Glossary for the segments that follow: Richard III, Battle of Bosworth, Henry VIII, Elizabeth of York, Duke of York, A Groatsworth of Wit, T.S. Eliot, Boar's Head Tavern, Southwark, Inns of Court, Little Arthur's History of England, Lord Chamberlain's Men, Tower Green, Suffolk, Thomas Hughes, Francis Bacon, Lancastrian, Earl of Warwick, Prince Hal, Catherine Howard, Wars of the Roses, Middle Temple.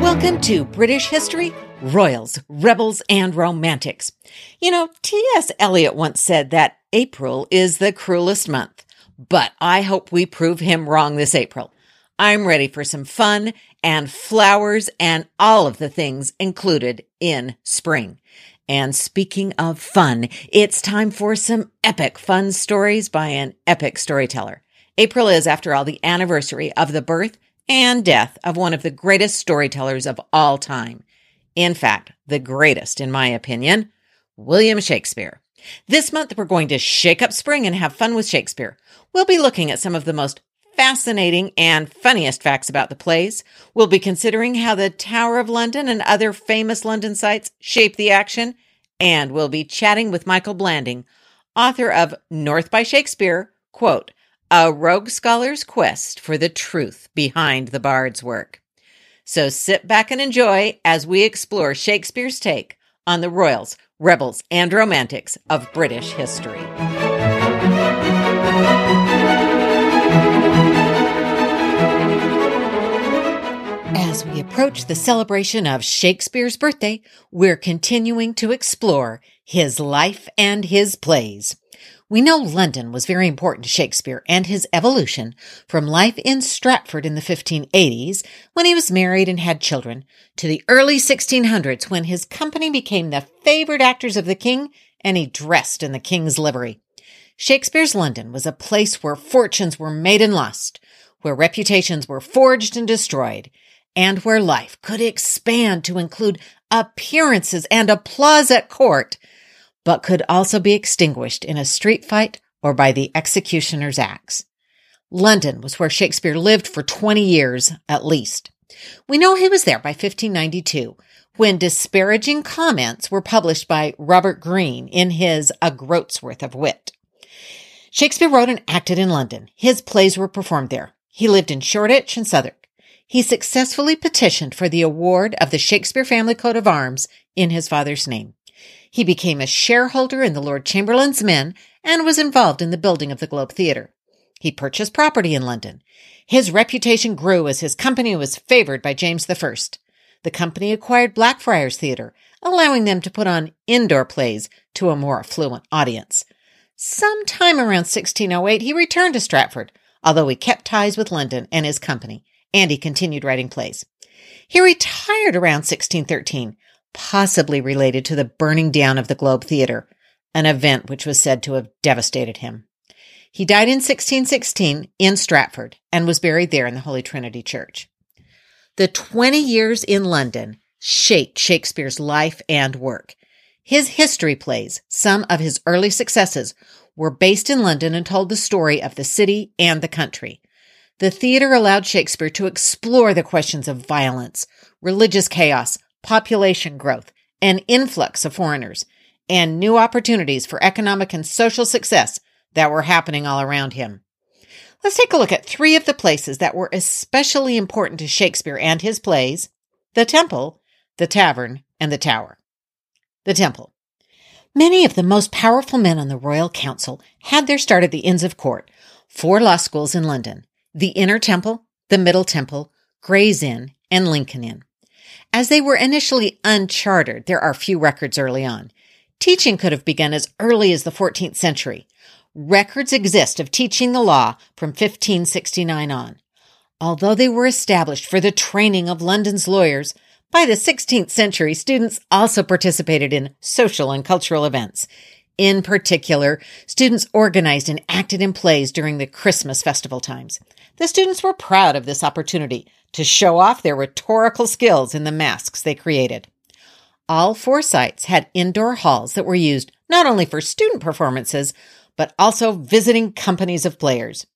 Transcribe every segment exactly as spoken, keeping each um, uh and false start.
Welcome to British History, Royals, Rebels, and Romantics. You know, T S Eliot once said that April is the cruelest month, but I hope we prove him wrong this April. I'm ready for some fun and flowers and all of the things included in spring. And speaking of fun, it's time for some epic fun stories by an epic storyteller. April is, after all, the anniversary of the birth and death of one of the greatest storytellers of all time. In fact, the greatest, in my opinion, William Shakespeare. This month, we're going to shake up spring and have fun with Shakespeare. We'll be looking at some of the most fascinating and funniest facts about the plays. We'll be considering how the Tower of London and other famous London sites shape the action. And we'll be chatting with Michael Blanding, author of North by Shakespeare, quote, a rogue scholar's quest for the truth behind the bard's work. So sit back and enjoy as we explore Shakespeare's take on the royals, rebels, and romantics of British history. As we approach the celebration of Shakespeare's birthday, we're continuing to explore his life and his plays. We know London was very important to Shakespeare and his evolution from life in Stratford in the fifteen eighties, when he was married and had children, to the early sixteen hundreds, when his company became the favored actors of the king and he dressed in the king's livery. Shakespeare's London was a place where fortunes were made and lost, where reputations were forged and destroyed, and where life could expand to include appearances and applause at court, but could also be extinguished in a street fight or by the executioner's axe. London was where Shakespeare lived for twenty years, at least. We know he was there by fifteen ninety-two, when disparaging comments were published by Robert Greene in his A Groatsworth of Wit. Shakespeare wrote and acted in London. His plays were performed there. He lived in Shoreditch and Southwark. He successfully petitioned for the award of the Shakespeare family coat of arms in his father's name. He became a shareholder in the Lord Chamberlain's Men and was involved in the building of the Globe Theatre. He purchased property in London. His reputation grew as his company was favored by James the First. The company acquired Blackfriars Theatre, allowing them to put on indoor plays to a more affluent audience. Sometime around sixteen oh eight, he returned to Stratford, although he kept ties with London and his company. And he continued writing plays. He retired around sixteen thirteen, possibly related to the burning down of the Globe Theatre, an event which was said to have devastated him. He died in sixteen sixteen in Stratford and was buried there in the Holy Trinity Church. The twenty years in London shaped Shakespeare's life and work. His history plays, some of his early successes, were based in London and told the story of the city and the country. The theater allowed Shakespeare to explore the questions of violence, religious chaos, population growth, an influx of foreigners, and new opportunities for economic and social success that were happening all around him. Let's take a look at three of the places that were especially important to Shakespeare and his plays: the Temple, the Tavern, and the Tower. The Temple. Many of the most powerful men on the Royal Council had their start at the Inns of Court, four law schools in London: the Inner Temple, the Middle Temple, Gray's Inn, and Lincoln Inn. As they were initially unchartered, there are few records early on. Teaching could have begun as early as the fourteenth century. Records exist of teaching the law from fifteen sixty-nine on. Although they were established for the training of London's lawyers, by the sixteenth century, students also participated in social and cultural events. In particular, students organized and acted in plays during the Christmas festival times. The students were proud of this opportunity to show off their rhetorical skills in the masques they created. All four sites had indoor halls that were used not only for student performances, but also visiting companies of players.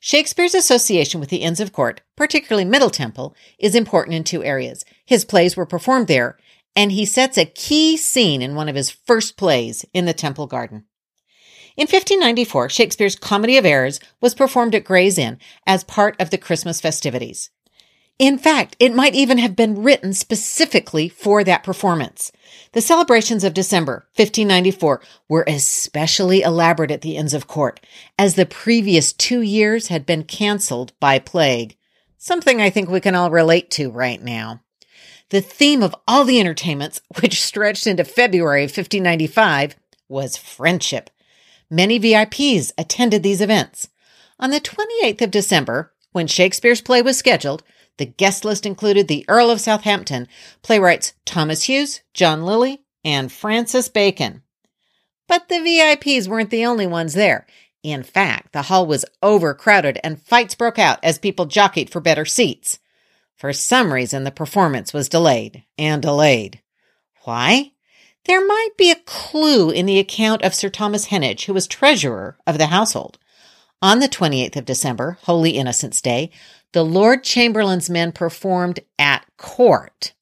Shakespeare's association with the Inns of Court, particularly Middle Temple, is important in two areas. His plays were performed there, and he sets a key scene in one of his first plays in the Temple Garden. In fifteen ninety-four, Shakespeare's Comedy of Errors was performed at Gray's Inn as part of the Christmas festivities. In fact, it might even have been written specifically for that performance. The celebrations of December fifteen ninety-four were especially elaborate at the Inns of Court, as the previous two years had been canceled by plague, something I think we can all relate to right now. The theme of all the entertainments, which stretched into February of fifteen ninety-five, was friendship. Many V I Ps attended these events. On the twenty-eighth of December, when Shakespeare's play was scheduled, the guest list included the Earl of Southampton, playwrights Thomas Hughes, John Lilly, and Francis Bacon. But the V I Ps weren't the only ones there. In fact, the hall was overcrowded and fights broke out as people jockeyed for better seats. For some reason, the performance was delayed and delayed. Why? There might be a clue in the account of Sir Thomas Henage, who was treasurer of the household. On the twenty-eighth of December, Holy Innocents' Day, the Lord Chamberlain's Men performed at court.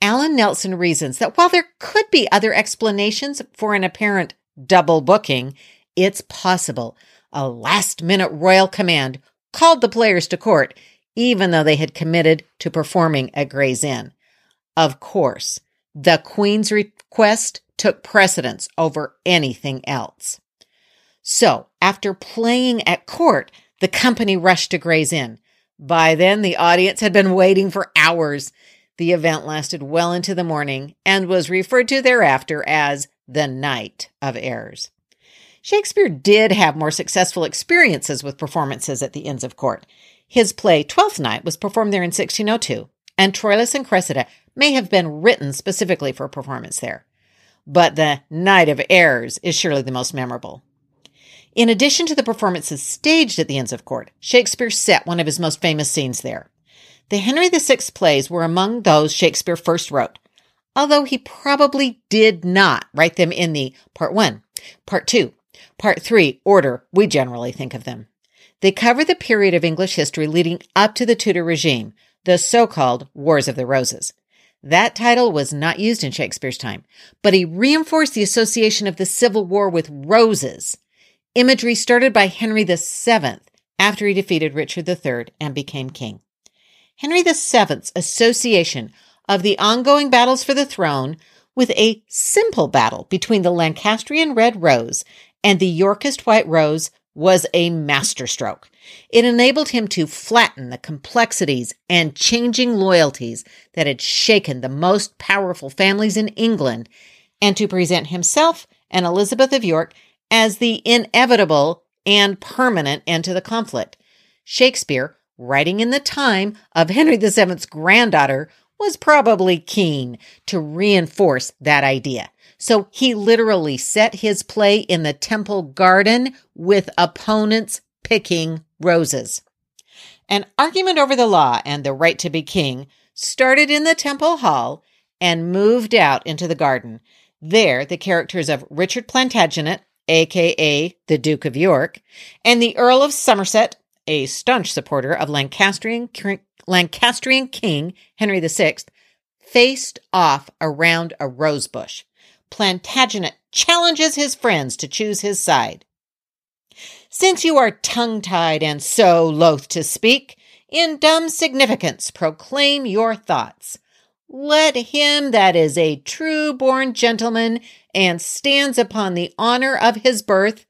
Alan Nelson reasons that while there could be other explanations for an apparent double booking, it's possible a last-minute royal command called the players to court, even though they had committed to performing at Gray's Inn. Of course, the Queen's request took precedence over anything else. So, after playing at court, the company rushed to Gray's Inn. By then, the audience had been waiting for hours. The event lasted well into the morning and was referred to thereafter as the Night of Errors. Shakespeare did have more successful experiences with performances at the Inns of Court. His play Twelfth Night was performed there in sixteen oh two, and Troilus and Cressida may have been written specifically for performance there. But the Night of Errors is surely the most memorable. In addition to the performances staged at the Inns of Court, Shakespeare set one of his most famous scenes there. The Henry the Sixth plays were among those Shakespeare first wrote, although he probably did not write them in the Part one, Part two, Part three order we generally think of them. They cover the period of English history leading up to the Tudor regime, the so-called Wars of the Roses. That title was not used in Shakespeare's time, but he reinforced the association of the Civil War with roses. Imagery started by Henry the Seventh after he defeated Richard the Third and became king. Henry the Seventh's association of the ongoing battles for the throne with a simple battle between the Lancastrian red rose and the Yorkist white rose was a masterstroke. It enabled him to flatten the complexities and changing loyalties that had shaken the most powerful families in England and to present himself and Elizabeth of York as the inevitable and permanent end to the conflict. Shakespeare, writing in the time of Henry the Seventh's granddaughter, was probably keen to reinforce that idea. So he literally set his play in the Temple Garden with opponents picking roses. An argument over the law and the right to be king started in the Temple Hall and moved out into the garden. There, the characters of Richard Plantagenet, a k a the Duke of York, and the Earl of Somerset, a staunch supporter of Lancastrian, Lancastrian King Henry the Sixth, faced off around a rose bush. Plantagenet challenges his friends to choose his side. Since you are tongue-tied and so loath to speak, in dumb significance proclaim your thoughts. Let him that is a true-born gentleman and stands upon the honor of his birth,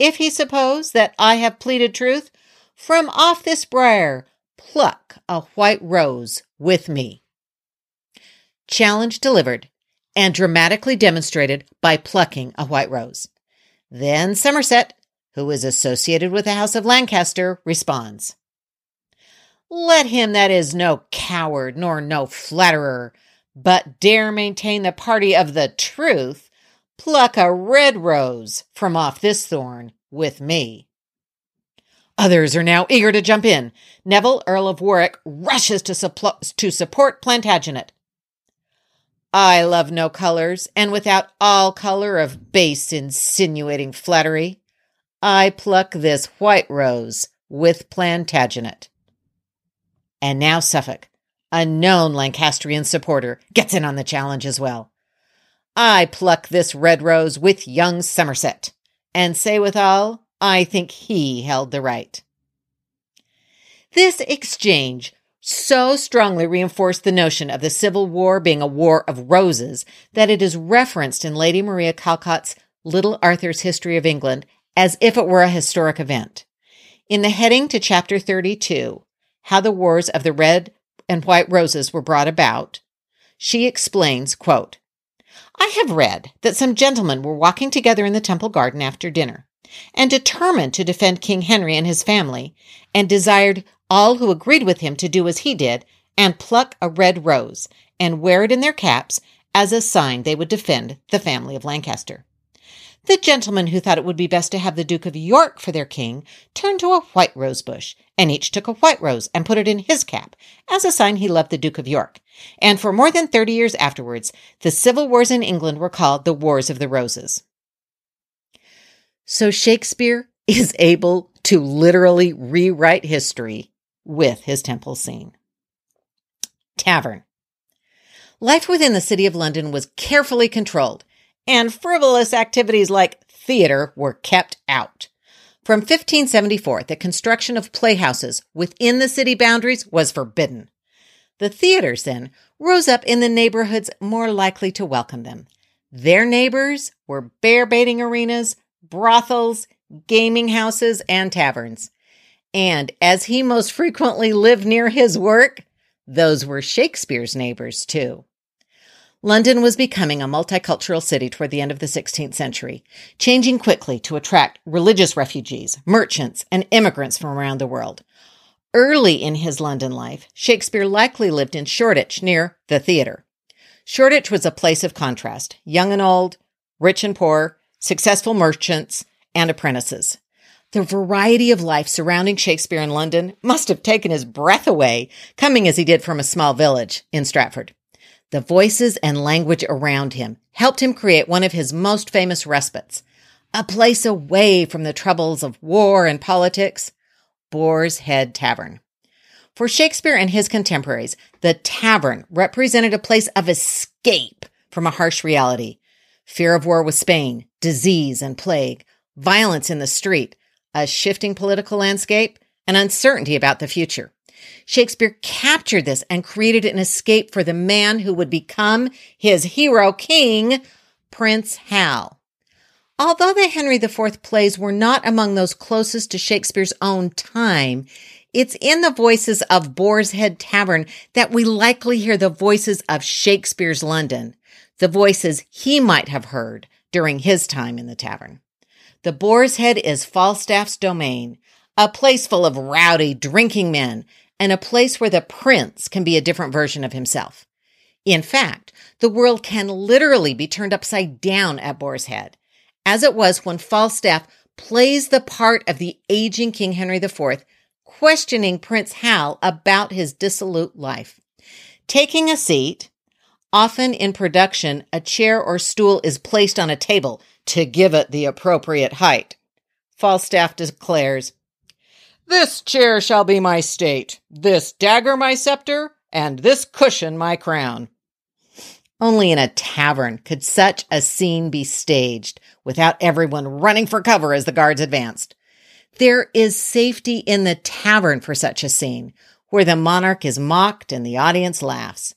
if he suppose that I have pleaded truth, from off this briar pluck a white rose with me. Challenge delivered and dramatically demonstrated by plucking a white rose. Then Somerset, who is associated with the House of Lancaster, responds, let him that is no coward nor no flatterer, but dare maintain the party of the truth, pluck a red rose from off this thorn with me. Others are now eager to jump in. Neville, Earl of Warwick, rushes to, supl- to support Plantagenet. I love no colors, and without all color of base insinuating flattery, I pluck this white rose with Plantagenet. And now Suffolk, a known Lancastrian supporter, gets in on the challenge as well. I pluck this red rose with young Somerset, and say withal, I think he held the right. This exchange so strongly reinforced the notion of the Civil War being a war of roses that it is referenced in Lady Maria Calcott's Little Arthur's History of England as if it were a historic event. In the heading to Chapter thirty-two, How the Wars of the Red and White Roses Were Brought About, she explains, quote, I have read that some gentlemen were walking together in the Temple Garden after dinner, and determined to defend King Henry and his family, and desired all who agreed with him to do as he did, and pluck a red rose, and wear it in their caps, as a sign they would defend the family of Lancaster. The gentlemen who thought it would be best to have the Duke of York for their king turned to a white rose bush, and each took a white rose and put it in his cap, as a sign he loved the Duke of York. And for more than thirty years afterwards, the civil wars in England were called the Wars of the Roses. So Shakespeare is able to literally rewrite history with his temple scene. Tavern. Life within the city of London was carefully controlled, and frivolous activities like theater were kept out. From fifteen seventy-four, the construction of playhouses within the city boundaries was forbidden. The theaters, then, rose up in the neighborhoods more likely to welcome them. Their neighbors were bear-baiting arenas, brothels, gaming houses, and taverns. And as he most frequently lived near his work, those were Shakespeare's neighbors, too. London was becoming a multicultural city toward the end of the sixteenth century, changing quickly to attract religious refugees, merchants, and immigrants from around the world. Early in his London life, Shakespeare likely lived in Shoreditch near the theater. Shoreditch was a place of contrast, young and old, rich and poor, successful merchants, and apprentices. The variety of life surrounding Shakespeare in London must have taken his breath away, coming as he did from a small village in Stratford. The voices and language around him helped him create one of his most famous respites, a place away from the troubles of war and politics, Boar's Head Tavern. For Shakespeare and his contemporaries, the tavern represented a place of escape from a harsh reality. Fear of war with Spain, disease and plague, violence in the street, a shifting political landscape, and uncertainty about the future. Shakespeare captured this and created an escape for the man who would become his hero king, Prince Hal. Although the Henry the Fourth plays were not among those closest to Shakespeare's own time, it's in the voices of Boar's Head Tavern that we likely hear the voices of Shakespeare's London, the voices he might have heard during his time in the tavern. The Boar's Head is Falstaff's domain, a place full of rowdy, drinking men, and a place where the prince can be a different version of himself. In fact, the world can literally be turned upside down at Boar's Head, as it was when Falstaff plays the part of the aging King Henry the Fourth, questioning Prince Hal about his dissolute life. Taking a seat, often in production, a chair or stool is placed on a table to give it the appropriate height. Falstaff declares, "This chair shall be my state, this dagger my scepter, and this cushion my crown." Only in a tavern could such a scene be staged without everyone running for cover as the guards advanced. There is safety in the tavern for such a scene, where the monarch is mocked and the audience laughs.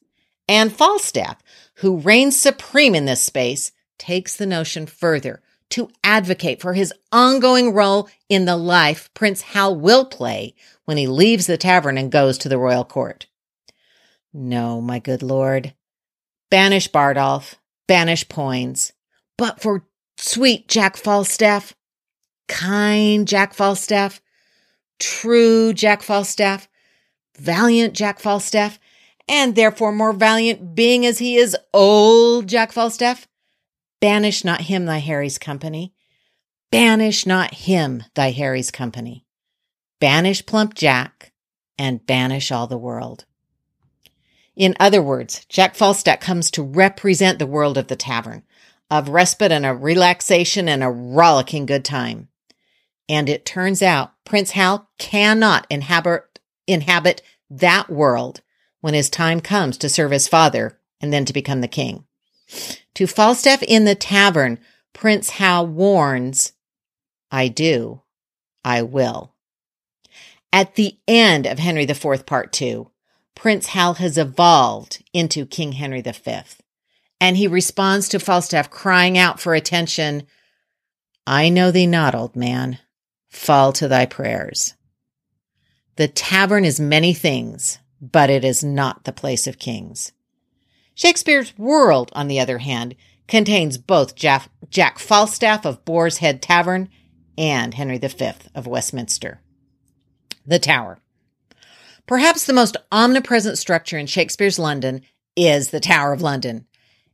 And Falstaff, who reigns supreme in this space, takes the notion further to advocate for his ongoing role in the life Prince Hal will play when he leaves the tavern and goes to the royal court. No, my good lord. Banish Bardolph, banish Poins, but for sweet Jack Falstaff, kind Jack Falstaff, true Jack Falstaff, valiant Jack Falstaff, and therefore more valiant being as he is old Jack Falstaff, banish not him thy Harry's company. Banish not him thy Harry's company. Banish plump Jack, and banish all the world. In other words, Jack Falstaff comes to represent the world of the tavern, of respite and a relaxation and a rollicking good time. And it turns out Prince Hal cannot inhabit, inhabit that world when his time comes to serve his father and then to become the king. To Falstaff in the tavern, Prince Hal warns, "I do, I will." At the end of Henry the Fourth Part Two, Prince Hal has evolved into King Henry the Fifth. And he responds to Falstaff crying out for attention, "I know thee not, old man. Fall to thy prayers." The tavern is many things, but it is not the place of kings. Shakespeare's world, on the other hand, contains both Jack, Jack Falstaff of Boar's Head Tavern and Henry the Fifth of Westminster. The Tower. Perhaps the most omnipresent structure in Shakespeare's London is the Tower of London.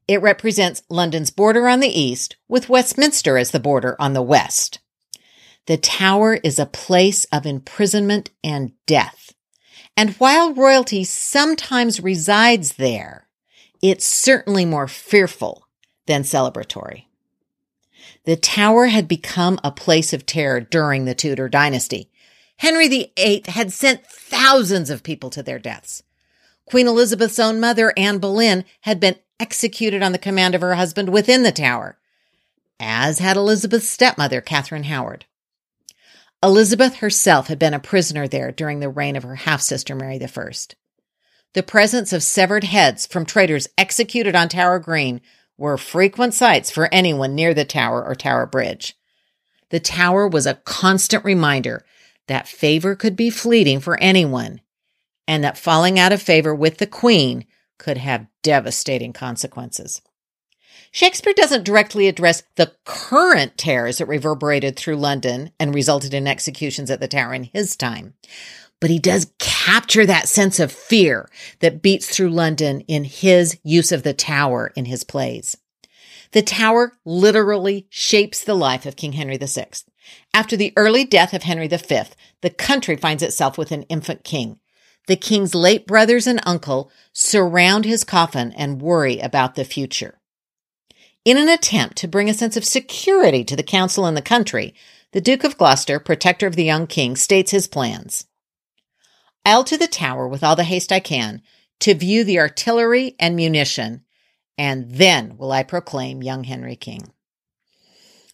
It represents London's border on the east, with Westminster as the border on the west. The Tower is a place of imprisonment and death. And while royalty sometimes resides there, it's certainly more fearful than celebratory. The Tower had become a place of terror during the Tudor dynasty. Henry the Eighth had sent thousands of people to their deaths. Queen Elizabeth's own mother, Anne Boleyn, had been executed on the command of her husband within the Tower, as had Elizabeth's stepmother, Catherine Howard. Elizabeth herself had been a prisoner there during the reign of her half-sister, Mary the First. The presence of severed heads from traitors executed on Tower Green were frequent sights for anyone near the Tower or Tower Bridge. The Tower was a constant reminder that favor could be fleeting for anyone, and that falling out of favor with the Queen could have devastating consequences. Shakespeare doesn't directly address the current terrors that reverberated through London and resulted in executions at the Tower in his time, but he does capture that sense of fear that beats through London in his use of the Tower in his plays. The Tower literally shapes the life of King Henry the Sixth. After the early death of Henry the Fifth, the country finds itself with an infant king. The king's late brothers and uncle surround his coffin and worry about the future. In an attempt to bring a sense of security to the council and the country, the Duke of Gloucester, protector of the young king, states his plans. "I'll to the Tower with all the haste I can to view the artillery and munition, and then will I proclaim young Henry king."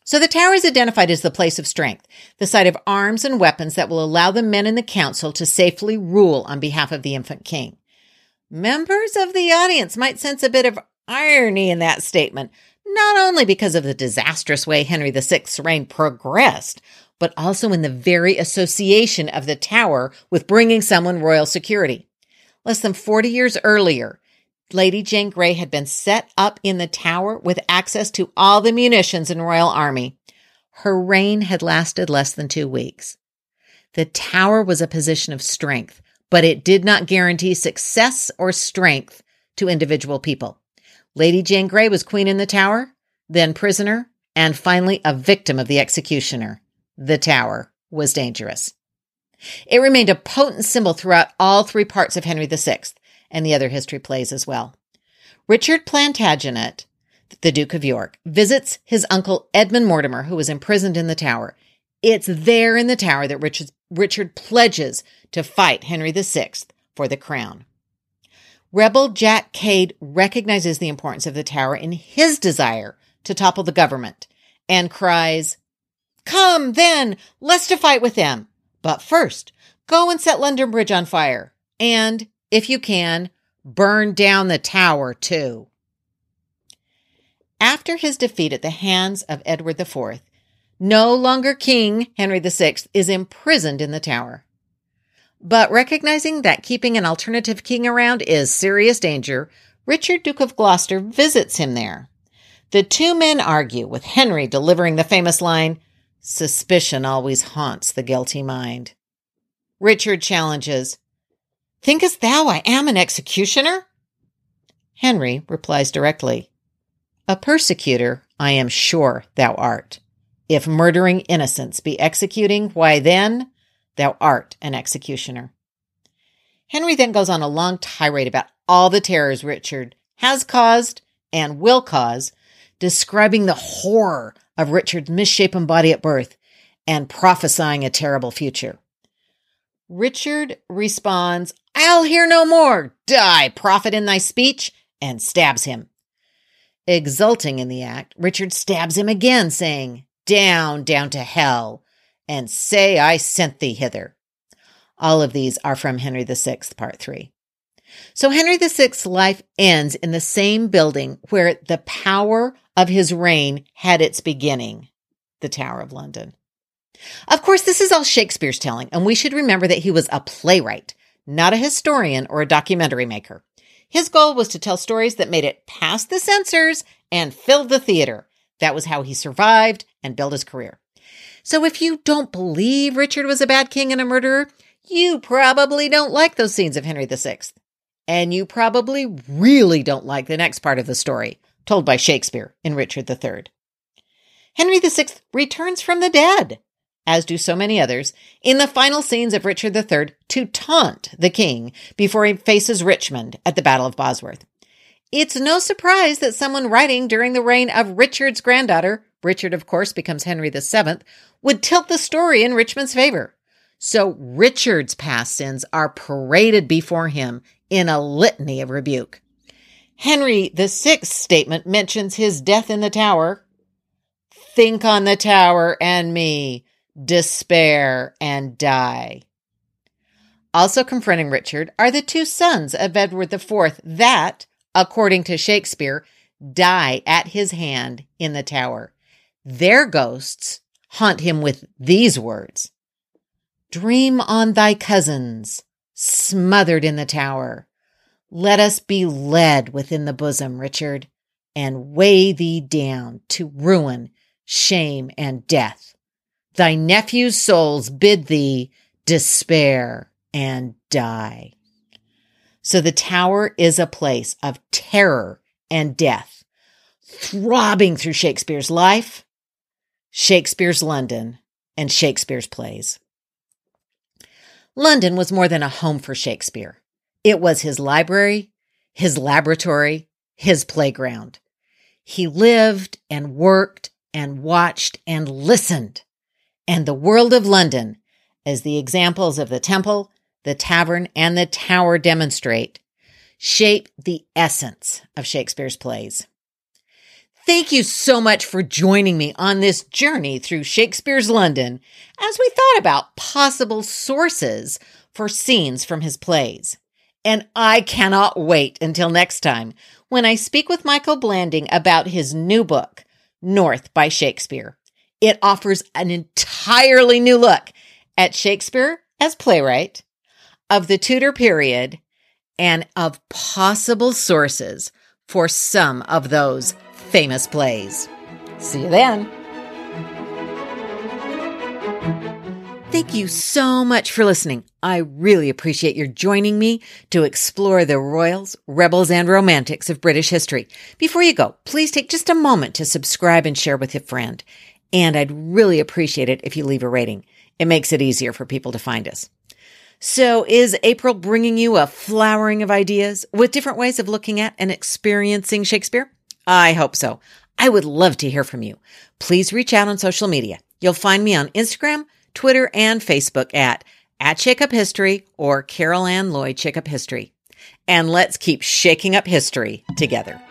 So the Tower is identified as the place of strength, the site of arms and weapons that will allow the men in the council to safely rule on behalf of the infant king. Members of the audience might sense a bit of irony in that statement, not only because of the disastrous way Henry the Sixth's reign progressed, but also in the very association of the Tower with bringing someone royal security. Less than forty years earlier, Lady Jane Grey had been set up in the Tower with access to all the munitions in the royal army. Her reign had lasted less than two weeks. The Tower was a position of strength, but it did not guarantee success or strength to individual people. Lady Jane Grey was queen in the Tower, then prisoner, and finally a victim of the executioner. The Tower was dangerous. It remained a potent symbol throughout all three parts of Henry the Sixth. And the other history plays as well. Richard Plantagenet, the Duke of York, visits his uncle Edmund Mortimer, who was imprisoned in the Tower. It's there in the Tower that Richard, Richard pledges to fight Henry the Sixth for the crown. Rebel Jack Cade recognizes the importance of the Tower in his desire to topple the government and cries, "Come then, let's to fight with them. But first, go and set London Bridge on fire and, if you can, burn down the Tower too." After his defeat at the hands of Edward the Fourth, no longer King Henry the Sixth is imprisoned in the Tower. But recognizing that keeping an alternative king around is serious danger, Richard, Duke of Gloucester, visits him there. The two men argue, with Henry delivering the famous line, "Suspicion always haunts the guilty mind." Richard challenges, "Thinkest thou I am an executioner?" Henry replies directly, "A persecutor I am sure thou art. If murdering innocents be executing, why then thou art an executioner." Henry then goes on a long tirade about all the terrors Richard has caused and will cause, describing the horror of Richard's misshapen body at birth and prophesying a terrible future. Richard responds, "I'll hear no more. Die, prophet, in thy speech," and stabs him. Exulting in the act, Richard stabs him again, saying, "Down, down to hell, and say I sent thee hither." All of these are from Henry the Sixth, Part three. So Henry the Sixth's life ends in the same building where the power of his reign had its beginning, the Tower of London. Of course, this is all Shakespeare's telling, and we should remember that he was a playwright, not a historian or a documentary maker. His goal was to tell stories that made it past the censors and filled the theater. That was how he survived and built his career. So if you don't believe Richard was a bad king and a murderer, you probably don't like those scenes of Henry the Sixth. And you probably really don't like the next part of the story, told by Shakespeare in Richard the Third. Henry the Sixth returns from the dead, as do so many others, in the final scenes of Richard the Third to taunt the king before he faces Richmond at the Battle of Bosworth. It's no surprise that someone writing during the reign of Richard's granddaughter, Richard, of course, becomes Henry the Seventh, would tilt the story in Richmond's favor. So Richard's past sins are paraded before him in a litany of rebuke. Henry the Sixth's statement mentions his death in the tower. Think on the tower and me, despair and die. Also confronting Richard are the two sons of Edward the Fourth that, according to Shakespeare, die at his hand in the tower. Their ghosts haunt him with these words. Dream on thy cousins, smothered in the tower. Let us be led within the bosom, Richard, and weigh thee down to ruin, shame, and death. Thy nephews' souls bid thee despair and die. So the tower is a place of terror and death, throbbing through Shakespeare's life, Shakespeare's London, and Shakespeare's plays. London was more than a home for Shakespeare. It was his library, his laboratory, his playground. He lived and worked and watched and listened. And the world of London, as the examples of the Temple, the Tavern, and the Tower demonstrate, shape the essence of Shakespeare's plays. Thank you so much for joining me on this journey through Shakespeare's London as we thought about possible sources for scenes from his plays. And I cannot wait until next time when I speak with Michael Blanding about his new book, North by Shakespeare. It offers an entirely new look at Shakespeare as playwright, of the Tudor period, and of possible sources for some of those famous plays. See you then. Thank you so much for listening. I really appreciate your joining me to explore the royals, rebels, and romantics of British history. Before you go, please take just a moment to subscribe and share with a friend. And I'd really appreciate it if you leave a rating. It makes it easier for people to find us. So is April bringing you a flowering of ideas with different ways of looking at and experiencing Shakespeare? I hope so. I would love to hear from you. Please reach out on social media. You'll find me on Instagram, Twitter, and Facebook at, at Shake Up History or Carol Ann Lloyd Shake Up History. And let's keep shaking up history together.